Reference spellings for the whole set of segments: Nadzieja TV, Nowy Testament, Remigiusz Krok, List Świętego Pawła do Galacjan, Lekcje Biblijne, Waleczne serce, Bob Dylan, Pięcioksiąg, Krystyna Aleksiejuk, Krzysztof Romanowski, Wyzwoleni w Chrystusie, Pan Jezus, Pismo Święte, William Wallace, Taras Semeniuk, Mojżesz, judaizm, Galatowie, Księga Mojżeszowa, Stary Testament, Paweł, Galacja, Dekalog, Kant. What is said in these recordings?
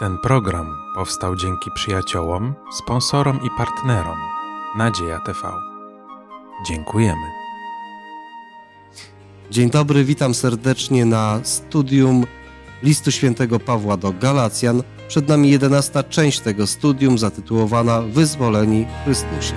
Ten program powstał dzięki przyjaciołom, sponsorom i partnerom Nadzieja TV. Dziękujemy. Dzień dobry, witam serdecznie na studium Listu Świętego Pawła do Galacjan. Przed nami 11. część tego studium zatytułowana Wyzwoleni w Chrystusie.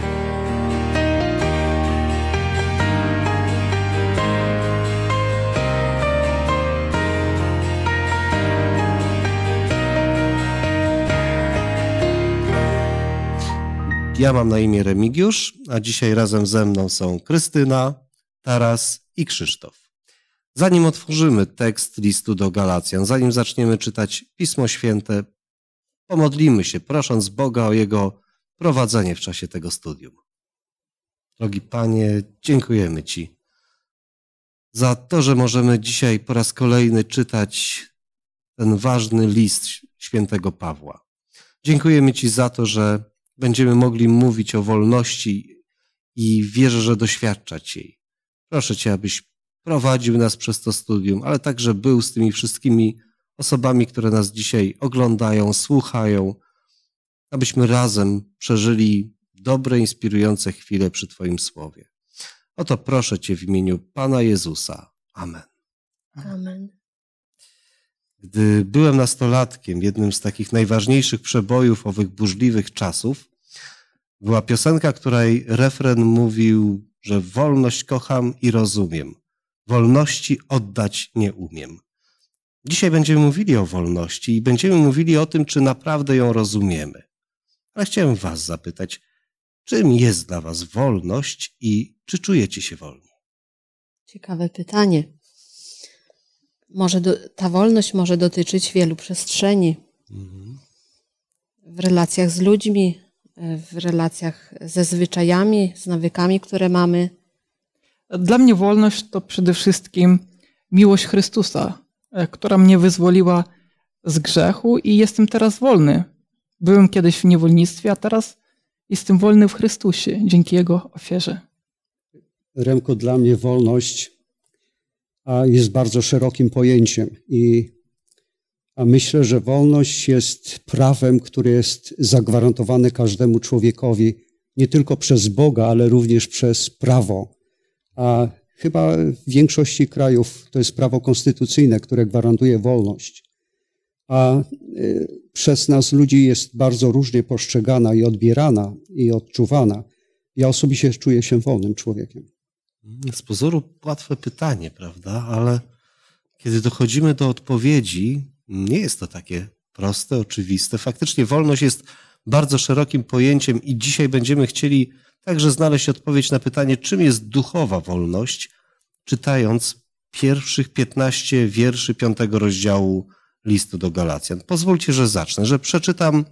Ja mam na imię Remigiusz, a dzisiaj razem ze mną są Krystyna, Taras i Krzysztof. Zanim otworzymy tekst listu do Galacjan, zanim zaczniemy czytać Pismo Święte, pomodlimy się, prosząc Boga o Jego prowadzenie w czasie tego studium. Drogi Panie, dziękujemy Ci za to, że możemy dzisiaj po raz kolejny czytać ten ważny list świętego Pawła. Dziękujemy Ci za to, że będziemy mogli mówić o wolności i wierzę, że doświadczać jej. Proszę Cię, abyś prowadził nas przez to studium, ale także był z tymi wszystkimi osobami, które nas dzisiaj oglądają, słuchają, abyśmy razem przeżyli dobre, inspirujące chwile przy Twoim Słowie. O to proszę Cię w imieniu Pana Jezusa. Amen. Amen. Gdy byłem nastolatkiem, jednym z takich najważniejszych przebojów owych burzliwych czasów była piosenka, której refren mówił, że wolność kocham i rozumiem, wolności oddać nie umiem. Dzisiaj będziemy mówili o wolności i będziemy mówili o tym, czy naprawdę ją rozumiemy. Ale chciałem Was zapytać, czym jest dla Was wolność i czy czujecie się wolni? Ciekawe pytanie. Ta wolność może dotyczyć wielu przestrzeni. Mhm. W relacjach z ludźmi, w relacjach ze zwyczajami, z nawykami, które mamy. Dla mnie wolność to przede wszystkim miłość Chrystusa, która mnie wyzwoliła z grzechu i jestem teraz wolny. Byłem kiedyś w niewolnictwie, a teraz jestem wolny w Chrystusie dzięki Jego ofierze. Remko, dla mnie wolność jest bardzo szerokim pojęciem. A myślę, że wolność jest prawem, które jest zagwarantowane każdemu człowiekowi, nie tylko przez Boga, ale również przez prawo. A chyba w większości krajów to jest prawo konstytucyjne, które gwarantuje wolność. A przez nas ludzi jest bardzo różnie postrzegana i odbierana i odczuwana. Ja osobiście czuję się wolnym człowiekiem. Z pozoru łatwe pytanie, prawda? Ale kiedy dochodzimy do odpowiedzi, nie jest to takie proste, oczywiste. Faktycznie wolność jest bardzo szerokim pojęciem i dzisiaj będziemy chcieli także znaleźć odpowiedź na pytanie, czym jest duchowa wolność, czytając pierwszych 15 wierszy 5 rozdziału listu do Galacjan. Pozwólcie, że zacznę, że przeczytam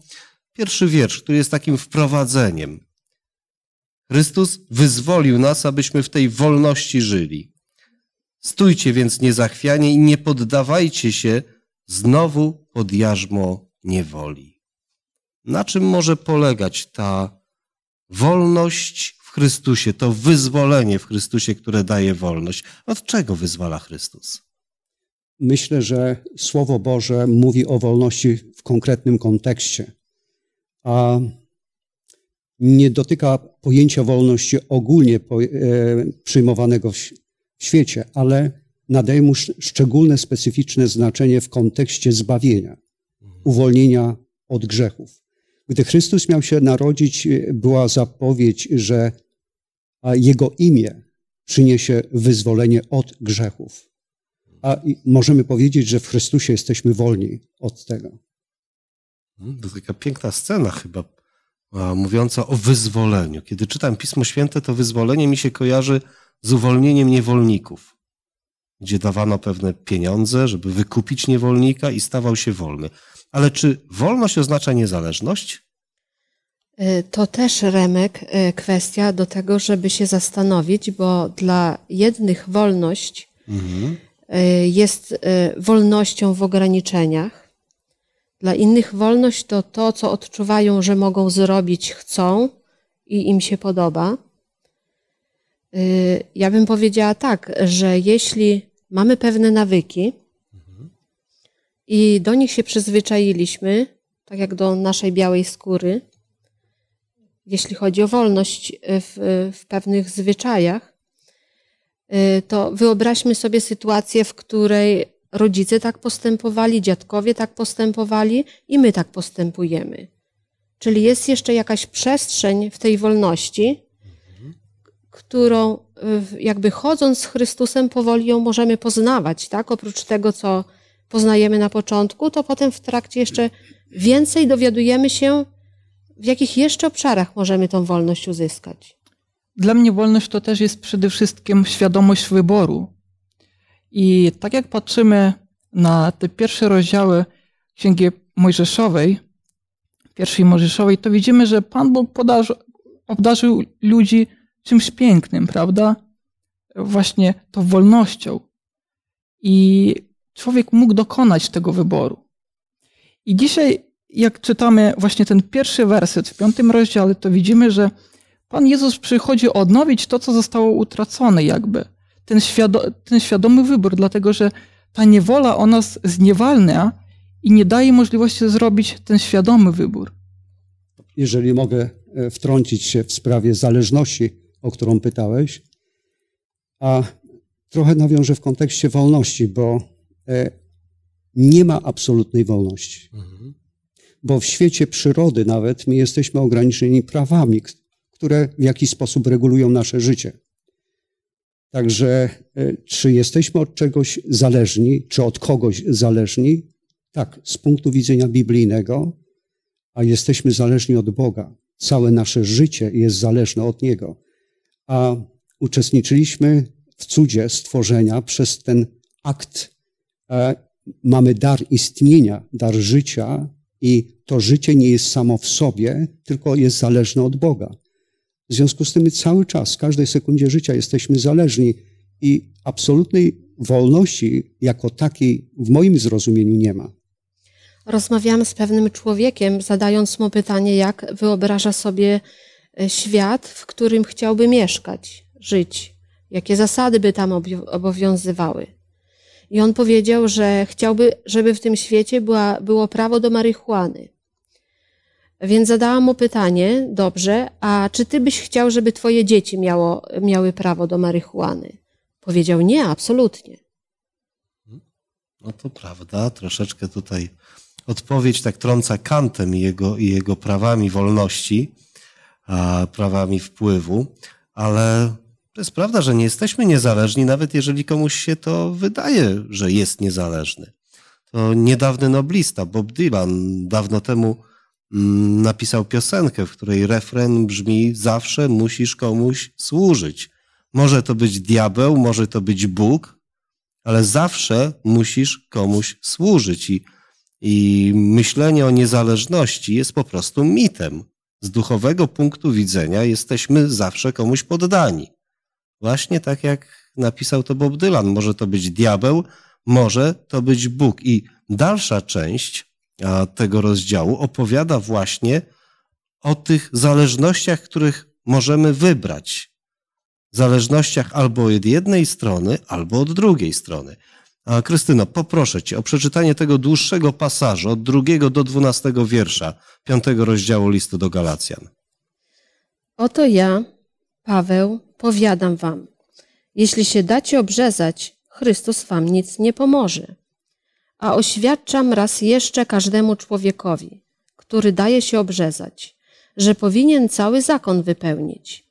pierwszy wiersz, który jest takim wprowadzeniem. Chrystus wyzwolił nas, abyśmy w tej wolności żyli. Stójcie więc niezachwianie i nie poddawajcie się znowu pod jarzmo niewoli. Na czym może polegać ta wolność w Chrystusie, to wyzwolenie w Chrystusie, które daje wolność? Od czego wyzwala Chrystus? Myślę, że Słowo Boże mówi o wolności w konkretnym kontekście, a nie dotyka pojęcia wolności ogólnie przyjmowanego w świecie, ale nadaje mu szczególne, specyficzne znaczenie w kontekście zbawienia, uwolnienia od grzechów. Gdy Chrystus miał się narodzić, była zapowiedź, że Jego imię przyniesie wyzwolenie od grzechów. A możemy powiedzieć, że w Chrystusie jesteśmy wolni od tego. To taka piękna scena chyba mówiąca o wyzwoleniu. Kiedy czytam Pismo Święte, to wyzwolenie mi się kojarzy z uwolnieniem niewolników, gdzie dawano pewne pieniądze, żeby wykupić niewolnika i stawał się wolny. Ale czy wolność oznacza niezależność? To też, Remek, kwestia do tego, żeby się zastanowić, bo dla jednych wolność jest wolnością w ograniczeniach. Dla innych wolność to to, co odczuwają, że mogą zrobić, chcą i im się podoba. Ja bym powiedziała tak, że jeśli mamy pewne nawyki i do nich się przyzwyczailiśmy, tak jak do naszej białej skóry, jeśli chodzi o wolność w pewnych zwyczajach, to wyobraźmy sobie sytuację, w której rodzice tak postępowali, dziadkowie tak postępowali i my tak postępujemy. Czyli jest jeszcze jakaś przestrzeń w tej wolności, którą jakby chodząc z Chrystusem powoli ją możemy poznawać, tak? Oprócz tego, co poznajemy na początku, to potem w trakcie jeszcze więcej dowiadujemy się, w jakich jeszcze obszarach możemy tą wolność uzyskać. Dla mnie wolność to też jest przede wszystkim świadomość wyboru. I tak jak patrzymy na te pierwsze rozdziały Księgi Mojżeszowej, pierwszej Mojżeszowej, to widzimy, że Pan Bóg obdarzył ludzi czymś pięknym, prawda? Właśnie tą wolnością. I człowiek mógł dokonać tego wyboru. I dzisiaj, jak czytamy właśnie ten pierwszy werset w 5 rozdziale, to widzimy, że Pan Jezus przychodzi odnowić to, co zostało utracone jakby. Ten świadomy wybór, dlatego że ta niewola o nas zniewalnia i nie daje możliwości zrobić ten świadomy wybór. Jeżeli mogę wtrącić się w sprawie zależności, o którą pytałeś, a trochę nawiążę w kontekście wolności, bo nie ma absolutnej wolności. Mhm. Bo w świecie przyrody nawet my jesteśmy ograniczeni prawami, które w jakiś sposób regulują nasze życie. Także czy jesteśmy od czegoś zależni, czy od kogoś zależni? Tak, z punktu widzenia biblijnego, a jesteśmy zależni od Boga. Całe nasze życie jest zależne od Niego. A uczestniczyliśmy w cudzie stworzenia przez ten akt. Mamy dar istnienia, dar życia i to życie nie jest samo w sobie, tylko jest zależne od Boga. W związku z tym my cały czas, w każdej sekundzie życia jesteśmy zależni i absolutnej wolności jako takiej w moim zrozumieniu nie ma. Rozmawiałam z pewnym człowiekiem, zadając mu pytanie, jak wyobraża sobie świat, w którym chciałby mieszkać, żyć, jakie zasady by tam obowiązywały. I on powiedział, że chciałby, żeby w tym świecie było prawo do marihuany. Więc zadałam mu pytanie, dobrze, a czy ty byś chciał, żeby twoje dzieci miały prawo do marihuany? Powiedział, nie, absolutnie. No to prawda, troszeczkę tutaj odpowiedź tak trąca Kantem i jego prawami wolności, prawami wpływu, ale to jest prawda, że nie jesteśmy niezależni, nawet jeżeli komuś się to wydaje, że jest niezależny. To niedawny noblista Bob Dylan dawno temu napisał piosenkę, w której refren brzmi: zawsze musisz komuś służyć. Może to być diabeł, może to być Bóg, ale zawsze musisz komuś służyć. I myślenie o niezależności jest po prostu mitem. Z duchowego punktu widzenia jesteśmy zawsze komuś poddani. Właśnie tak jak napisał to Bob Dylan. Może to być diabeł, może to być Bóg. I dalsza część tego rozdziału opowiada właśnie o tych zależnościach, których możemy wybrać. Zależnościach albo od jednej strony, albo od drugiej strony. Krystyno, poproszę cię o przeczytanie tego dłuższego pasażu od 2 do 12 wiersza 5 rozdziału listu do Galacjan. Oto ja, Paweł, powiadam wam, jeśli się dacie obrzezać, Chrystus wam nic nie pomoże. A oświadczam raz jeszcze każdemu człowiekowi, który daje się obrzezać, że powinien cały zakon wypełnić.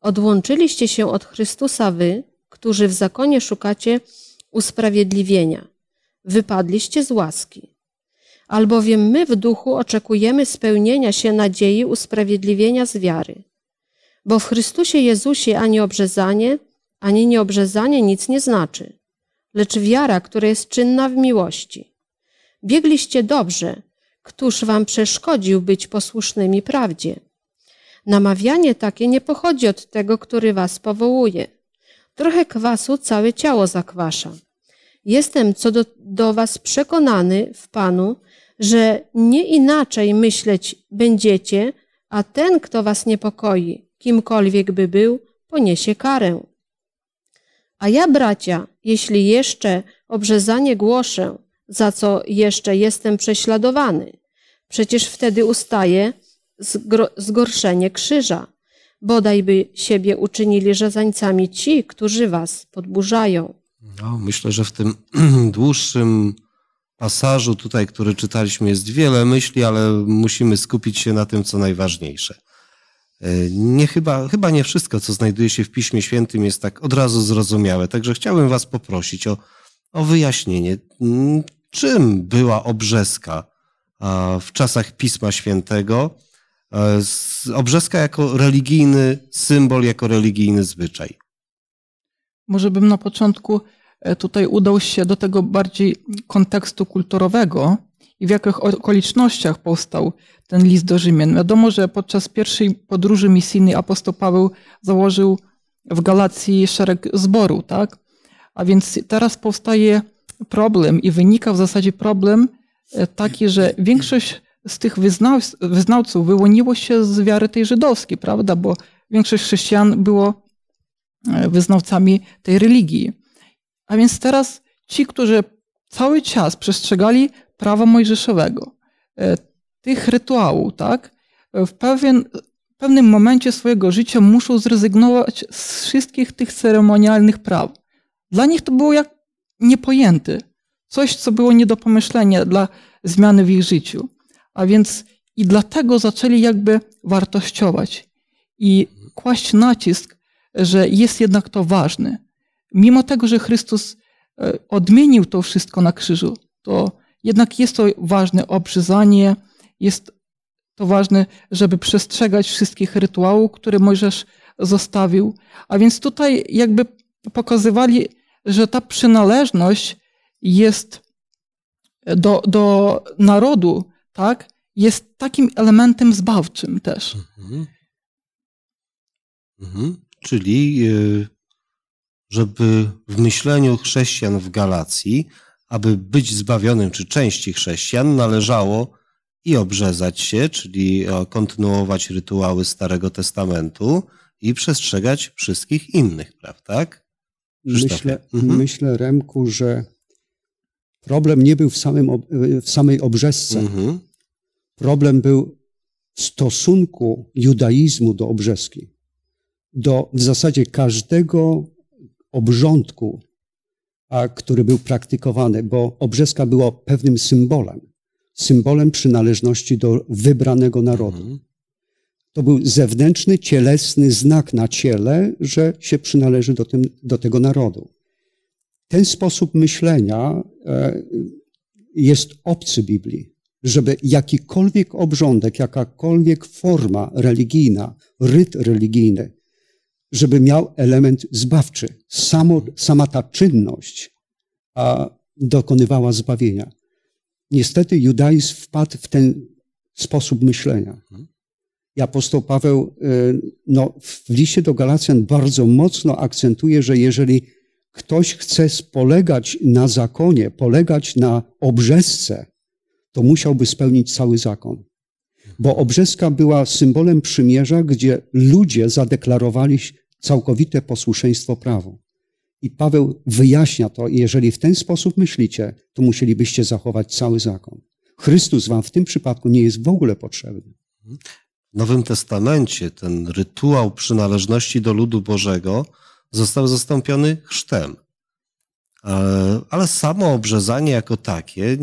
Odłączyliście się od Chrystusa wy, którzy w zakonie szukacie usprawiedliwienia. Wypadliście z łaski. Albowiem my w duchu oczekujemy spełnienia się nadziei usprawiedliwienia z wiary. Bo w Chrystusie Jezusie ani nieobrzezanie nic nie znaczy, lecz wiara, która jest czynna w miłości. Biegliście dobrze, któż wam przeszkodził być posłusznymi prawdzie? Namawianie takie nie pochodzi od tego, który was powołuje. Trochę kwasu całe ciało zakwasza. Jestem co do was przekonany w Panu, że nie inaczej myśleć będziecie, a ten, kto was niepokoi, kimkolwiek by był, poniesie karę. A ja, bracia, jeśli jeszcze obrzezanie głoszę, za co jeszcze jestem prześladowany, Przecież wtedy ustaje zgorszenie krzyża. Bodajby siebie uczynili żazańcami ci, którzy was podburzają. No, myślę, że w tym dłuższym pasażu tutaj, który czytaliśmy, jest wiele myśli, ale musimy skupić się na tym, co najważniejsze. Chyba nie wszystko, co znajduje się w Piśmie Świętym, jest tak od razu zrozumiałe. Także chciałbym was poprosić o wyjaśnienie, czym była obrzeska w czasach Pisma Świętego. Obrzeska jako religijny symbol, jako religijny zwyczaj. Może bym na początku tutaj udał się do tego bardziej kontekstu kulturowego i w jakich okolicznościach powstał ten list do Rzymian. Wiadomo, że podczas pierwszej podróży misyjnej apostoł Paweł założył w Galacji szereg zboru, tak? A więc teraz powstaje problem i wynika w zasadzie problem taki, że większość z tych wyznawców wyłoniło się z wiary tej żydowskiej, prawda? Bo większość chrześcijan było wyznawcami tej religii. A więc teraz ci, którzy cały czas przestrzegali prawa mojżeszowego, tych rytuałów, tak, w pewnym momencie swojego życia muszą zrezygnować z wszystkich tych ceremonialnych praw. Dla nich to było jak niepojęte. Coś, co było nie do pomyślenia dla zmiany w ich życiu. A więc i dlatego zaczęli jakby wartościować i kłaść nacisk, że jest jednak to ważne. Mimo tego, że Chrystus odmienił to wszystko na krzyżu, to jednak jest to ważne obrzyzanie, jest to ważne, żeby przestrzegać wszystkich rytuałów, które Mojżesz zostawił. A więc tutaj jakby pokazywali, że ta przynależność jest do narodu, tak? Jest takim elementem zbawczym też. Mhm. Mhm. Czyli żeby w myśleniu chrześcijan w Galacji, aby być zbawionym, czy części chrześcijan, należało i obrzezać się, czyli kontynuować rytuały Starego Testamentu i przestrzegać wszystkich innych praw, tak? Myślę, Remku, że problem nie był w samej obrzesce. Mhm. Problem był w stosunku judaizmu do obrzeski, do w zasadzie każdego obrządku, który był praktykowany, bo obrzeska była pewnym symbolem przynależności do wybranego narodu. Mhm. To był zewnętrzny, cielesny znak na ciele, że się przynależy do tego narodu. Ten sposób myślenia jest obcy Biblii, żeby jakikolwiek obrządek, jakakolwiek forma religijna, ryt religijny, żeby miał element zbawczy. Sama ta czynność dokonywała zbawienia. Niestety judaizm wpadł w ten sposób myślenia. I apostoł Paweł w liście do Galacjan bardzo mocno akcentuje, że jeżeli ktoś chce polegać na zakonie, polegać na obrzesce, to musiałby spełnić cały zakon. Bo obrzeska była symbolem przymierza, gdzie ludzie zadeklarowali całkowite posłuszeństwo prawu. I Paweł wyjaśnia to, jeżeli w ten sposób myślicie, to musielibyście zachować cały zakon. Chrystus wam w tym przypadku nie jest w ogóle potrzebny. W Nowym Testamencie ten rytuał przynależności do ludu Bożego został zastąpiony chrztem. Ale samo obrzezanie jako takie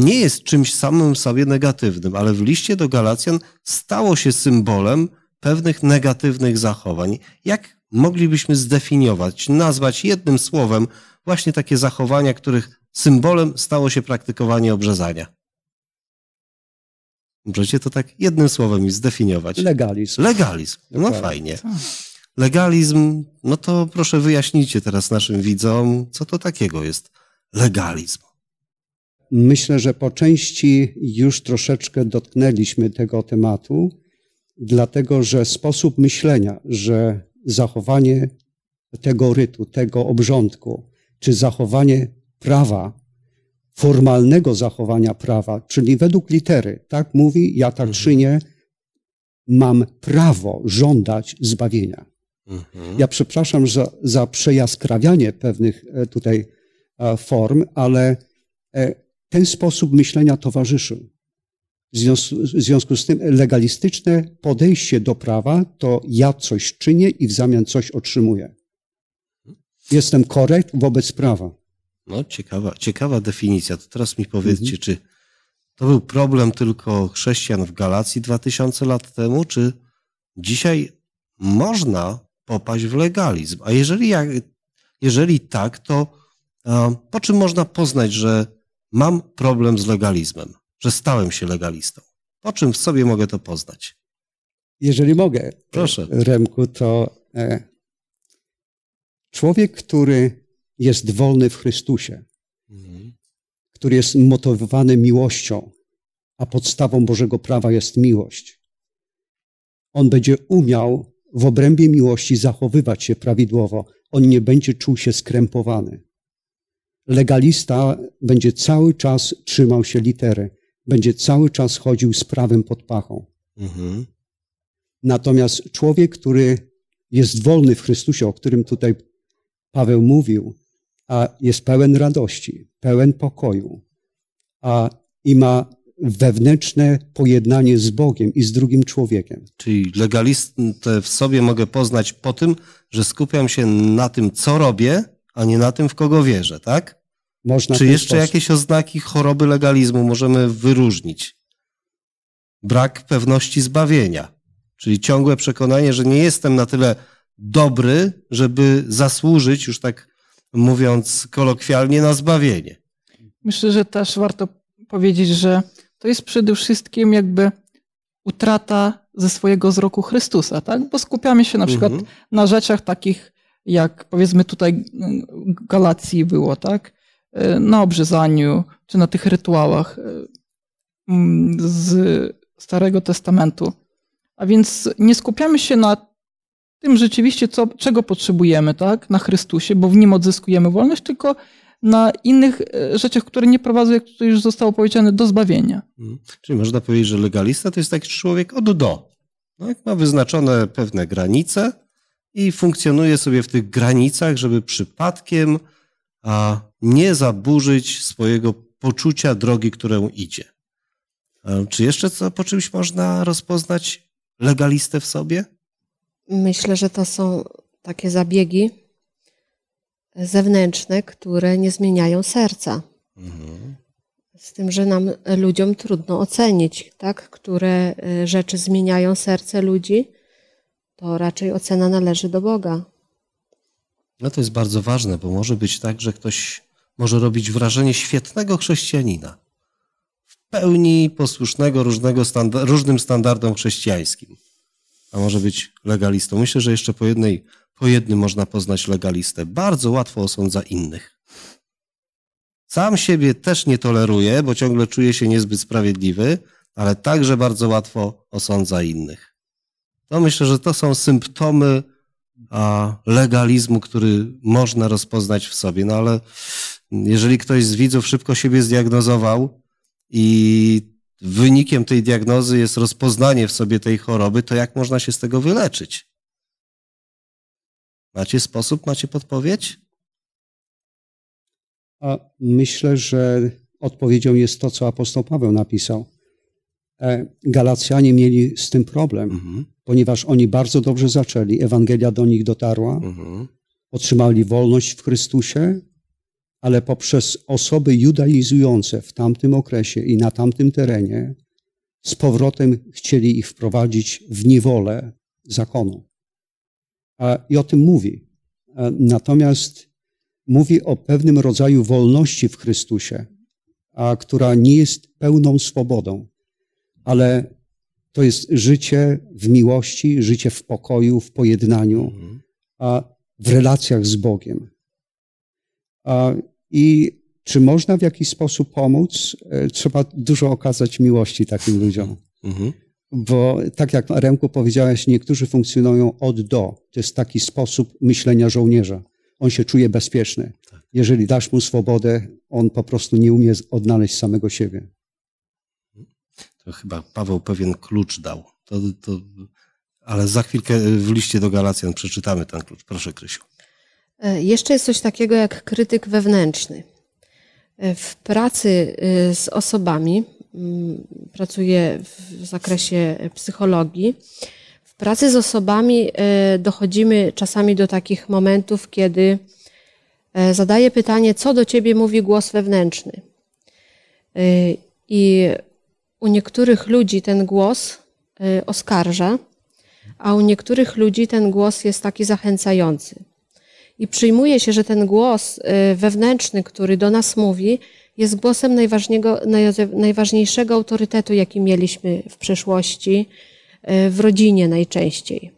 nie jest czymś samym sobie negatywnym, ale w liście do Galacjan stało się symbolem pewnych negatywnych zachowań. Jak moglibyśmy zdefiniować, nazwać jednym słowem właśnie takie zachowania, których symbolem stało się praktykowanie obrzezania? Możecie to tak jednym słowem zdefiniować. Legalizm. Legalizm. No fajnie. Legalizm, no to proszę wyjaśnijcie teraz naszym widzom, co to takiego jest legalizm. Myślę, że po części już troszeczkę dotknęliśmy tego tematu, dlatego że sposób myślenia, że zachowanie tego rytu, tego obrządku, czy zachowanie prawa, formalnego zachowania prawa, czyli według litery, tak mówi, ja tak czynię, mam prawo żądać zbawienia. Ja przepraszam za przejaskrawianie pewnych tutaj form, ale ten sposób myślenia towarzyszył. W związku z tym legalistyczne podejście do prawa to ja coś czynię i w zamian coś otrzymuję. Jestem korekt wobec prawa. No, ciekawa definicja. To teraz mi powiedzcie, czy to był problem tylko chrześcijan w Galacji 2000 lat temu, czy dzisiaj można popaść w legalizm? A jeżeli tak, to po czym można poznać, że mam problem z legalizmem, że stałem się legalistą? Po czym w sobie mogę to poznać? Jeżeli mogę, proszę, Remku, to człowiek, który jest wolny w Chrystusie, który jest motywowany miłością, a podstawą Bożego prawa jest miłość, on będzie umiał w obrębie miłości zachowywać się prawidłowo. On nie będzie czuł się skrępowany. Legalista będzie cały czas trzymał się litery. Będzie cały czas chodził z prawem pod pachą. Natomiast człowiek, który jest wolny w Chrystusie, o którym tutaj Paweł mówił, a jest pełen radości, pełen pokoju, i ma wewnętrzne pojednanie z Bogiem i z drugim człowiekiem. Czyli legalistę w sobie mogę poznać po tym, że skupiam się na tym, co robię, a nie na tym, w kogo wierzę, tak? Czy jeszcze jakieś oznaki choroby legalizmu możemy wyróżnić? Brak pewności zbawienia, czyli ciągłe przekonanie, że nie jestem na tyle dobry, żeby zasłużyć, już tak mówiąc kolokwialnie, na zbawienie. Myślę, że też warto powiedzieć, że to jest przede wszystkim jakby utrata ze swojego wzroku Chrystusa, tak? Bo skupiamy się na przykład na rzeczach takich, jak powiedzmy tutaj Galacji było, tak? Na obrzezaniu, czy na tych rytuałach z Starego Testamentu. A więc nie skupiamy się na tym rzeczywiście, czego potrzebujemy, tak? Na Chrystusie, bo w Nim odzyskujemy wolność, tylko na innych rzeczach, które nie prowadzą, jak to już zostało powiedziane, do zbawienia. Czyli można powiedzieć, że legalista to jest taki człowiek od do. Tak? Ma wyznaczone pewne granice i funkcjonuje sobie w tych granicach, żeby przypadkiem nie zaburzyć swojego poczucia drogi, którą idzie. Czy jeszcze po czymś można rozpoznać legalistę w sobie? Myślę, że to są takie zabiegi zewnętrzne, które nie zmieniają serca. Z tym, że nam ludziom trudno ocenić, tak? Które rzeczy zmieniają serce ludzi, to raczej ocena należy do Boga. No to jest bardzo ważne, bo może być tak, że ktoś może robić wrażenie świetnego chrześcijanina, w pełni posłusznego różnym standardom chrześcijańskim, a może być legalistą. Myślę, że jeszcze po jednym można poznać legalistę. Bardzo łatwo osądza innych. Sam siebie też nie toleruje, bo ciągle czuje się niezbyt sprawiedliwy, ale także bardzo łatwo osądza innych. To myślę, że to są symptomy legalizmu, który można rozpoznać w sobie. No ale jeżeli ktoś z widzów szybko siebie zdiagnozował i wynikiem tej diagnozy jest rozpoznanie w sobie tej choroby, to jak można się z tego wyleczyć? Macie sposób, macie podpowiedź? Myślę, że odpowiedzią jest to, co apostoł Paweł napisał. Galacjanie mieli z tym problem, ponieważ oni bardzo dobrze zaczęli. Ewangelia do nich dotarła, otrzymali wolność w Chrystusie, ale poprzez osoby judaizujące w tamtym okresie i na tamtym terenie z powrotem chcieli ich wprowadzić w niewolę zakonu. I o tym mówi. Natomiast mówi o pewnym rodzaju wolności w Chrystusie, która nie jest pełną swobodą, ale to jest życie w miłości, życie w pokoju, w pojednaniu, w relacjach z Bogiem. I czy można w jakiś sposób pomóc? Trzeba dużo okazać miłości takim ludziom. Bo tak jak, Remku, powiedziałeś, niektórzy funkcjonują od do. To jest taki sposób myślenia żołnierza. On się czuje bezpieczny. Jeżeli dasz mu swobodę, on po prostu nie umie odnaleźć samego siebie. To chyba Paweł pewien klucz dał. Ale za chwilkę w liście do Galacjan przeczytamy ten klucz. Proszę, Krysiu. Jeszcze jest coś takiego jak krytyk wewnętrzny. W pracy z osobami, pracuję w zakresie psychologii, w pracy z osobami dochodzimy czasami do takich momentów, kiedy zadaję pytanie, co do ciebie mówi głos wewnętrzny. I u niektórych ludzi ten głos oskarża, a u niektórych ludzi ten głos jest taki zachęcający. I przyjmuje się, że ten głos wewnętrzny, który do nas mówi, jest głosem najważniejszego autorytetu, jaki mieliśmy w przeszłości, w rodzinie najczęściej.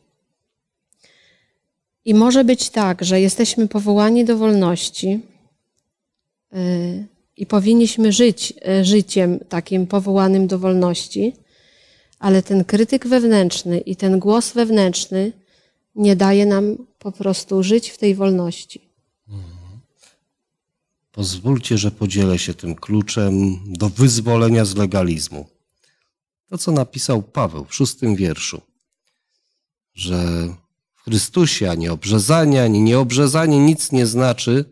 I może być tak, że jesteśmy powołani do wolności i powinniśmy żyć życiem takim powołanym do wolności, ale ten krytyk wewnętrzny i ten głos wewnętrzny nie daje nam po prostu żyć w tej wolności. Pozwólcie, że podzielę się tym kluczem do wyzwolenia z legalizmu. To, co napisał Paweł w 6 wierszu, że w Chrystusie ani nieobrzezanie nic nie znaczy,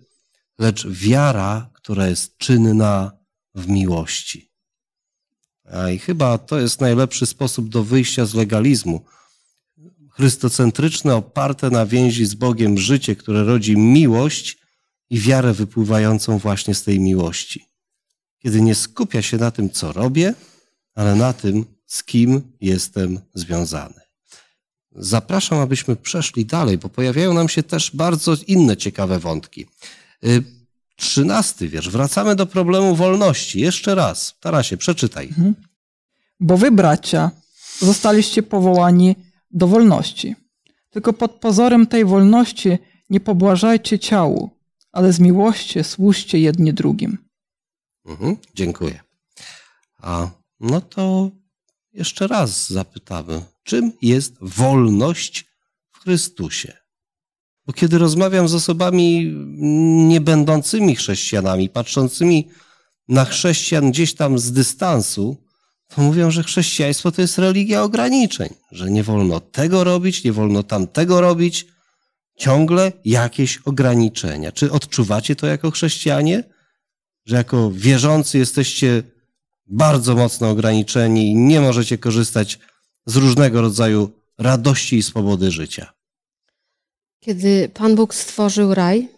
lecz wiara, która jest czynna w miłości. I chyba to jest najlepszy sposób do wyjścia z legalizmu. Chrystocentryczne, oparte na więzi z Bogiem życie, które rodzi miłość i wiarę wypływającą właśnie z tej miłości. Kiedy nie skupia się na tym, co robię, ale na tym, z kim jestem związany. Zapraszam, abyśmy przeszli dalej, bo pojawiają nam się też bardzo inne ciekawe wątki. 13 wiersz. Wracamy do problemu wolności. Jeszcze raz. Tarasie, przeczytaj. Bo wy, bracia, zostaliście powołani do wolności. Tylko pod pozorem tej wolności nie pobłażajcie ciału, ale z miłości służcie jedni drugim. Dziękuję. No to jeszcze raz zapytamy, czym jest wolność w Chrystusie? Bo kiedy rozmawiam z osobami nie będącymi chrześcijanami, patrzącymi na chrześcijan gdzieś tam z dystansu, to mówią, że chrześcijaństwo to jest religia ograniczeń, że nie wolno tego robić, nie wolno tamtego robić. Ciągle jakieś ograniczenia. Czy odczuwacie to jako chrześcijanie? Że jako wierzący jesteście bardzo mocno ograniczeni i nie możecie korzystać z różnego rodzaju radości i swobody życia. Kiedy Pan Bóg stworzył raj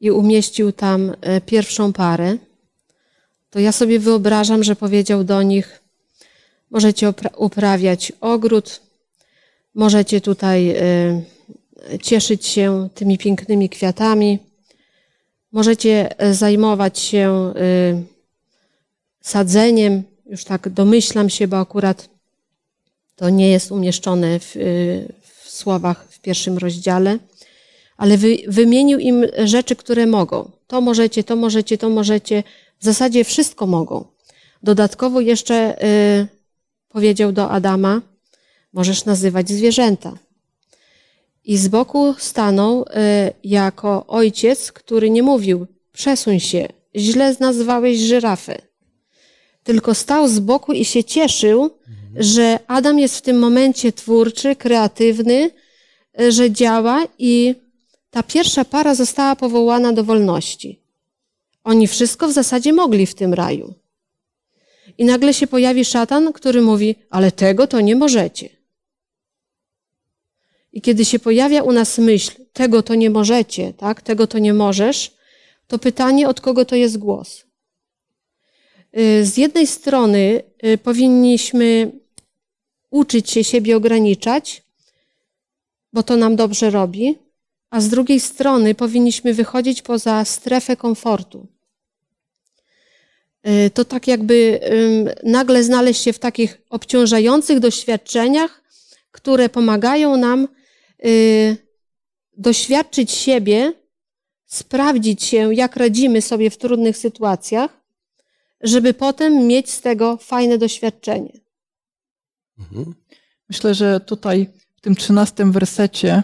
i umieścił tam pierwszą parę, to ja sobie wyobrażam, że powiedział do nich, możecie uprawiać ogród, możecie tutaj cieszyć się tymi pięknymi kwiatami, możecie zajmować się sadzeniem, już tak domyślam się, bo akurat to nie jest umieszczone w słowach w 1 rozdziale, ale wymienił im rzeczy, które mogą. To możecie, to możecie, to możecie. W zasadzie wszystko mogą. Dodatkowo jeszcze powiedział do Adama, możesz nazywać zwierzęta. I z boku stanął jako ojciec, który nie mówił, przesuń się, źle nazwałeś żyrafę. Tylko stał z boku i się cieszył, że Adam jest w tym momencie twórczy, kreatywny, że działa i ta pierwsza para została powołana do wolności. Oni wszystko w zasadzie mogli w tym raju. I nagle się pojawi szatan, który mówi, ale tego to nie możecie. I kiedy się pojawia u nas myśl, tego to nie możecie, tak? Tego to nie możesz, to pytanie, od kogo to jest głos? Z jednej strony powinniśmy uczyć się siebie ograniczać, bo to nam dobrze robi, a z drugiej strony powinniśmy wychodzić poza strefę komfortu. To tak jakby nagle znaleźć się w takich obciążających doświadczeniach, które pomagają nam doświadczyć siebie, sprawdzić się, jak radzimy sobie w trudnych sytuacjach, żeby potem mieć z tego fajne doświadczenie. Myślę, że tutaj w tym 13 wersecie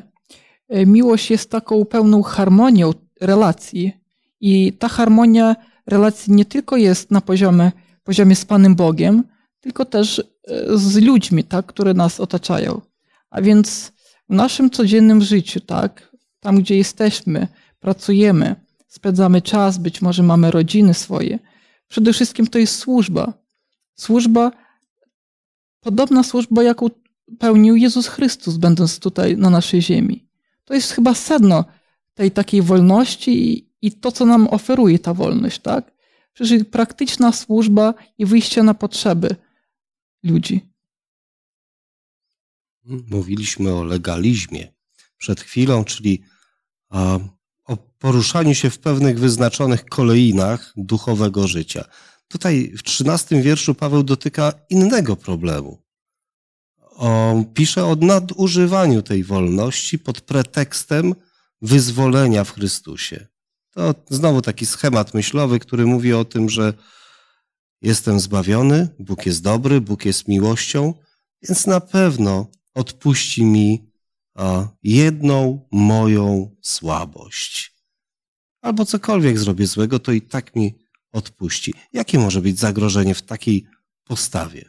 miłość jest taką pełną harmonią relacji i ta harmonia relacji nie tylko jest na poziomie z Panem Bogiem, tylko też z ludźmi, tak, które nas otaczają. A więc w naszym codziennym życiu, tak, tam gdzie jesteśmy, pracujemy, spędzamy czas, być może mamy rodziny swoje. Przede wszystkim to jest służba. Służba, podobna służba, jaką pełnił Jezus Chrystus, będąc tutaj na naszej ziemi. To jest chyba sedno tej takiej wolności i to, co nam oferuje ta wolność, tak? Przecież praktyczna służba i wyjście na potrzeby ludzi. Mówiliśmy o legalizmie przed chwilą, czyli o poruszaniu się w pewnych wyznaczonych kolejnach duchowego życia. Tutaj w 13 wierszu Paweł dotyka innego problemu. Pisze o nadużywaniu tej wolności pod pretekstem wyzwolenia w Chrystusie. To znowu taki schemat myślowy, który mówi o tym, że jestem zbawiony, Bóg jest dobry, Bóg jest miłością, więc na pewno odpuści mi jedną moją słabość. Albo cokolwiek zrobię złego, to i tak mi odpuści. Jakie może być zagrożenie w takiej postawie?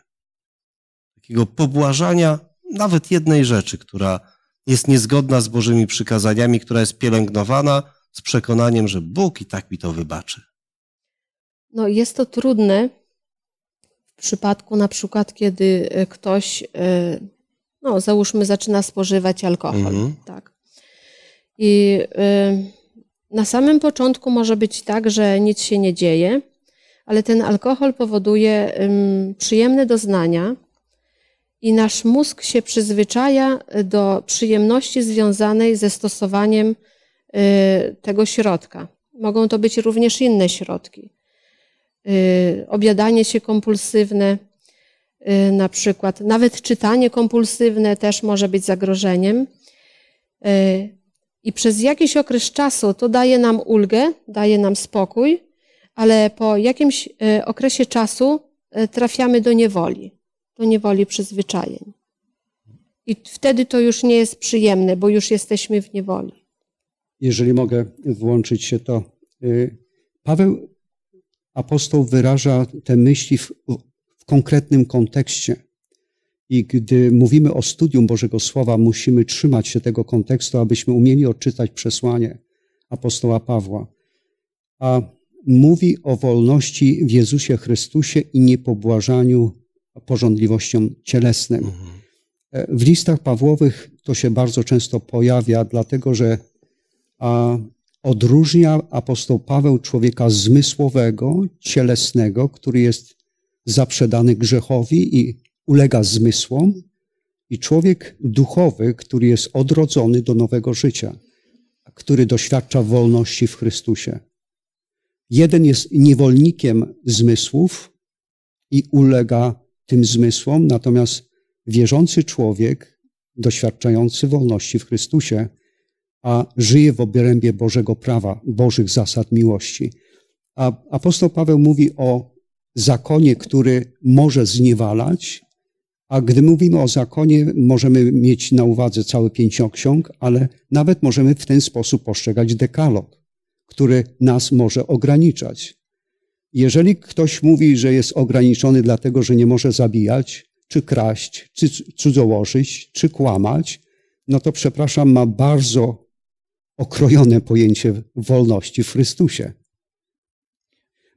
Takiego pobłażania nawet jednej rzeczy, która jest niezgodna z Bożymi przykazaniami, która jest pielęgnowana z przekonaniem, że Bóg i tak mi to wybaczy. No, jest to trudne w przypadku na przykład, kiedy ktoś, no załóżmy, zaczyna spożywać alkohol. Tak. I na samym początku może być tak, że nic się nie dzieje, ale ten alkohol powoduje przyjemne doznania i nasz mózg się przyzwyczaja do przyjemności związanej ze stosowaniem tego środka. Mogą to być również inne środki. Obiadanie się kompulsywne, na przykład nawet czytanie kompulsywne też może być zagrożeniem. I przez jakiś okres czasu to daje nam ulgę, daje nam spokój, ale po jakimś okresie czasu trafiamy do niewoli przyzwyczajeń. I wtedy to już nie jest przyjemne, bo już jesteśmy w niewoli. Jeżeli mogę włączyć się, to Paweł apostoł wyraża te myśli w konkretnym kontekście. I gdy mówimy o studium Bożego Słowa, musimy trzymać się tego kontekstu, abyśmy umieli odczytać przesłanie apostoła Pawła. A mówi o wolności w Jezusie Chrystusie i niepobłażaniu pożądliwościom cielesnym. W listach Pawłowych to się bardzo często pojawia, dlatego że odróżnia apostoł Paweł człowieka zmysłowego, cielesnego, który jest zaprzedany grzechowi i ulega zmysłom, i człowiek duchowy, który jest odrodzony do nowego życia, który doświadcza wolności w Chrystusie. Jeden jest niewolnikiem zmysłów i ulega tym zmysłom, natomiast wierzący człowiek doświadczający wolności w Chrystusie żyje w obrębie Bożego prawa, Bożych zasad miłości. A apostoł Paweł mówi o zakonie, który może zniewalać, a gdy mówimy o zakonie, możemy mieć na uwadze cały Pięcioksiąg, ale nawet możemy w ten sposób postrzegać dekalog, który nas może ograniczać. Jeżeli ktoś mówi, że jest ograniczony dlatego, że nie może zabijać, czy kraść, czy cudzołożyć, czy kłamać, no to, przepraszam, ma bardzo okrojone pojęcie wolności w Chrystusie.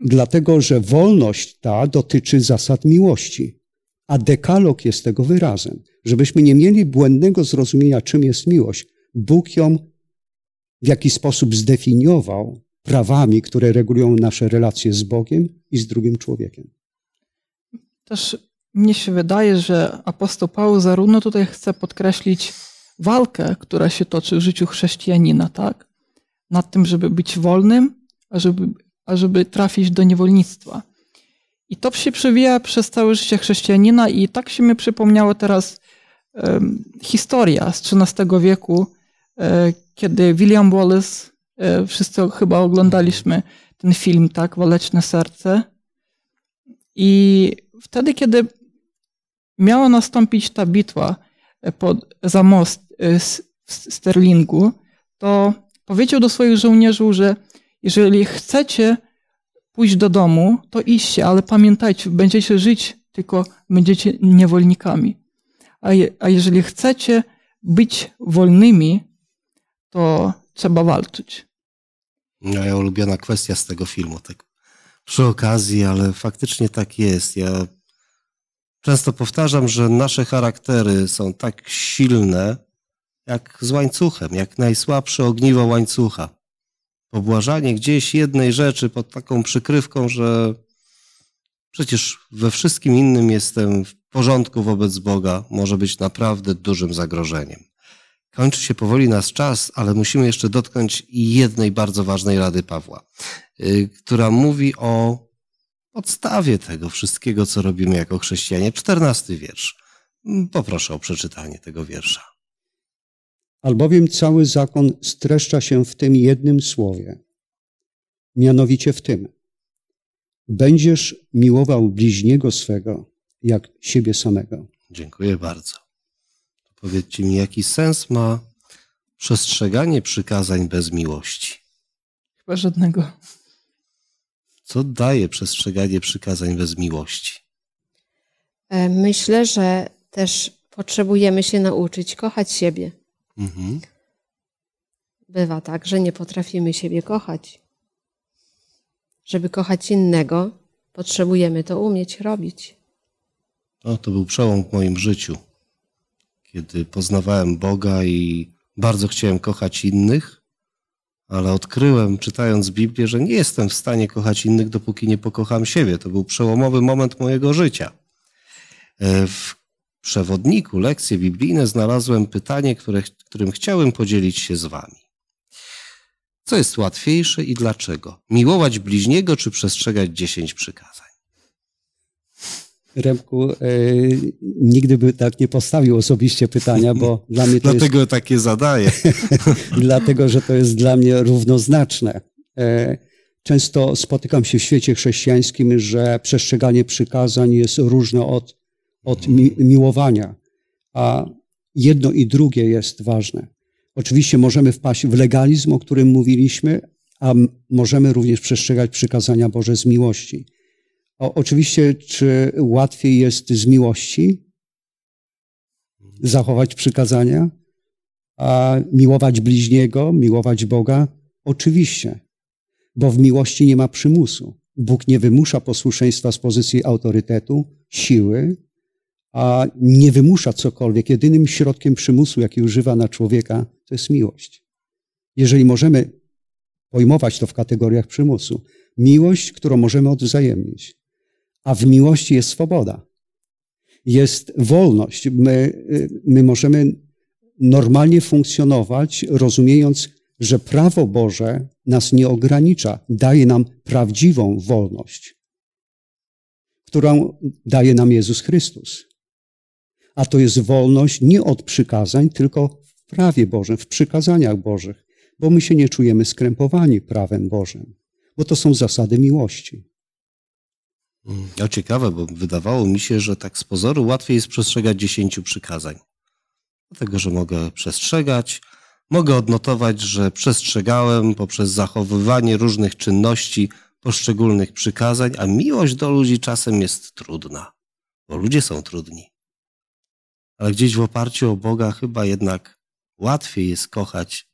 Dlatego, że wolność ta dotyczy zasad miłości, a dekalog jest tego wyrazem. Żebyśmy nie mieli błędnego zrozumienia, czym jest miłość. Bóg ją w jakiś sposób zdefiniował prawami, które regulują nasze relacje z Bogiem i z drugim człowiekiem. Też mnie się wydaje, że apostoł Paweł zarówno tutaj chce podkreślić walkę, która się toczy w życiu chrześcijanina, tak? Nad tym, żeby być wolnym, a żeby trafić do niewolnictwa. I to się przewija przez całe życie chrześcijanina i tak się mi przypomniała teraz historia z XIII wieku, kiedy William Wallace, wszyscy chyba oglądaliśmy ten film, tak? Waleczne serce. I wtedy, kiedy miała nastąpić ta bitwa za most w Sterlingu, to powiedział do swoich żołnierzy, że jeżeli chcecie pójść do domu, to idźcie, ale pamiętajcie, będziecie żyć, tylko będziecie niewolnikami. A jeżeli chcecie być wolnymi, to trzeba walczyć. Moja ulubiona kwestia z tego filmu. Tak przy okazji, ale faktycznie tak jest. Ja często powtarzam, że nasze charaktery są tak silne, jak z łańcuchem, jak najsłabsze ogniwo łańcucha. Pobłażanie gdzieś jednej rzeczy pod taką przykrywką, że przecież we wszystkim innym jestem w porządku wobec Boga, może być naprawdę dużym zagrożeniem. Kończy się powoli nasz czas, ale musimy jeszcze dotknąć jednej bardzo ważnej rady Pawła, która mówi o podstawie tego wszystkiego, co robimy jako chrześcijanie. 14 wiersz. Poproszę o przeczytanie tego wiersza. Albowiem cały zakon streszcza się w tym jednym słowie, mianowicie w tym: będziesz miłował bliźniego swego jak siebie samego. Dziękuję bardzo. Powiedzcie mi, jaki sens ma przestrzeganie przykazań bez miłości? Chyba żadnego. Co daje przestrzeganie przykazań bez miłości? Myślę, że też potrzebujemy się nauczyć kochać siebie. Mhm. Bywa tak, że nie potrafimy siebie kochać. Żeby kochać innego, potrzebujemy to umieć robić. No, to był przełom w moim życiu, kiedy poznawałem Boga i bardzo chciałem kochać innych, ale odkryłem, czytając Biblię, że nie jestem w stanie kochać innych, dopóki nie pokocham siebie. To był przełomowy moment mojego życia. W przewodniku lekcje biblijne znalazłem pytanie, którym chciałem podzielić się z wami. Co jest łatwiejsze i dlaczego? Miłować bliźniego czy przestrzegać 10 przykazań? Remku, nigdy by tak nie postawił osobiście pytania, bo dla mnie to dlatego jest... takie zadaję. Dlatego, że to jest dla mnie równoznaczne. Często spotykam się w świecie chrześcijańskim, że przestrzeganie przykazań jest różne od miłowania, a jedno i drugie jest ważne. Oczywiście możemy wpaść w legalizm, o którym mówiliśmy, a możemy również przestrzegać przykazania Boże z miłości. Oczywiście, czy łatwiej jest z miłości zachować przykazania, a miłować bliźniego, miłować Boga? Oczywiście, bo w miłości nie ma przymusu. Bóg nie wymusza posłuszeństwa z pozycji autorytetu, siły, a nie wymusza cokolwiek. Jedynym środkiem przymusu, jaki używa na człowieka, to jest miłość. Jeżeli możemy pojmować to w kategoriach przymusu, miłość, którą możemy odwzajemnić. A w miłości jest swoboda, jest wolność. My możemy normalnie funkcjonować, rozumiejąc, że prawo Boże nas nie ogranicza, daje nam prawdziwą wolność, którą daje nam Jezus Chrystus. A to jest wolność nie od przykazań, tylko w prawie Bożym, w przykazaniach Bożych, bo my się nie czujemy skrępowani prawem Bożym, bo to są zasady miłości. No ciekawe, bo wydawało mi się, że tak z pozoru łatwiej jest przestrzegać 10 przykazań. Dlatego, że mogę przestrzegać, mogę odnotować, że przestrzegałem poprzez zachowywanie różnych czynności poszczególnych przykazań, a miłość do ludzi czasem jest trudna, bo ludzie są trudni. Ale gdzieś w oparciu o Boga chyba jednak łatwiej jest kochać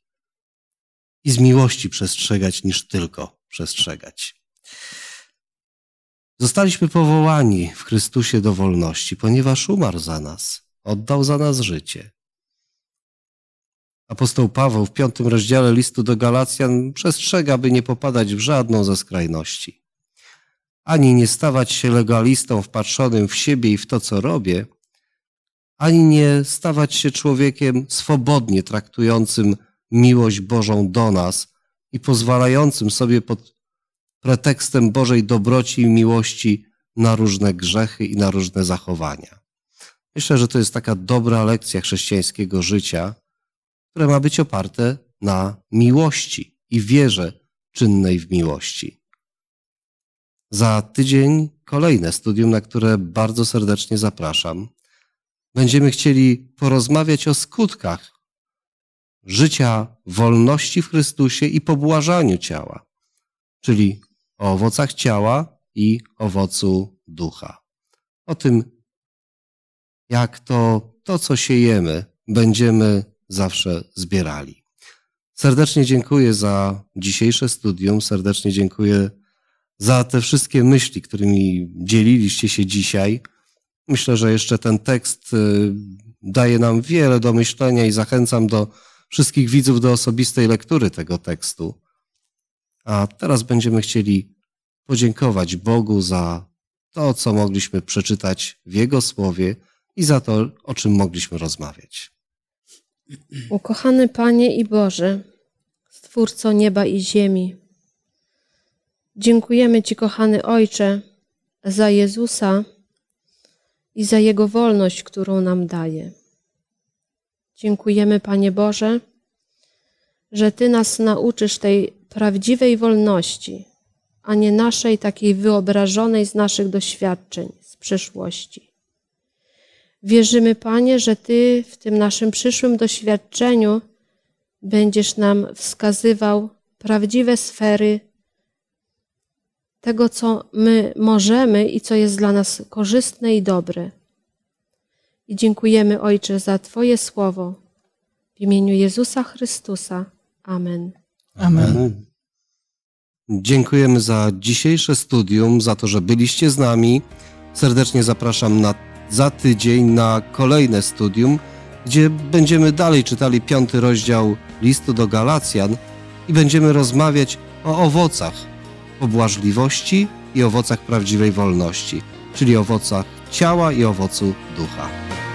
i z miłości przestrzegać niż tylko przestrzegać. Zostaliśmy powołani w Chrystusie do wolności, ponieważ umarł za nas, oddał za nas życie. Apostoł Paweł w 5 rozdziale listu do Galacjan przestrzega, by nie popadać w żadną ze skrajności, ani nie stawać się legalistą wpatrzonym w siebie i w to, co robię, ani nie stawać się człowiekiem swobodnie traktującym miłość Bożą do nas i pozwalającym sobie pod pretekstem Bożej dobroci i miłości na różne grzechy i na różne zachowania. Myślę, że to jest taka dobra lekcja chrześcijańskiego życia, które ma być oparte na miłości i wierze czynnej w miłości. Za tydzień kolejne studium, na które bardzo serdecznie zapraszam. Będziemy chcieli porozmawiać o skutkach życia wolności w Chrystusie i pobłażaniu ciała, czyli o owocach ciała i owocu ducha. O tym, jak to, co siejemy, będziemy zawsze zbierali. Serdecznie dziękuję za dzisiejsze studium, serdecznie dziękuję za te wszystkie myśli, którymi dzieliliście się dzisiaj. Myślę, że jeszcze ten tekst daje nam wiele do myślenia i zachęcam do wszystkich widzów do osobistej lektury tego tekstu. A teraz będziemy chcieli podziękować Bogu za to, co mogliśmy przeczytać w Jego Słowie i za to, o czym mogliśmy rozmawiać. Ukochany Panie i Boże, Stwórco nieba i ziemi, dziękujemy Ci, kochany Ojcze, za Jezusa i za Jego wolność, którą nam daje. Dziękujemy, Panie Boże, że Ty nas nauczysz tej prawdziwej wolności, a nie naszej takiej wyobrażonej z naszych doświadczeń z przeszłości. Wierzymy, Panie, że Ty w tym naszym przyszłym doświadczeniu będziesz nam wskazywał prawdziwe sfery tego, co my możemy i co jest dla nas korzystne i dobre. I dziękujemy, Ojcze, za Twoje słowo. W imieniu Jezusa Chrystusa. Amen. Amen. Dziękujemy za dzisiejsze studium, za to, że byliście z nami. Serdecznie zapraszam za tydzień na kolejne studium, gdzie będziemy dalej czytali 5 rozdział listu do Galacjan i będziemy rozmawiać o owocach pobłażliwości i owocach prawdziwej wolności, czyli owocach ciała i owocu ducha.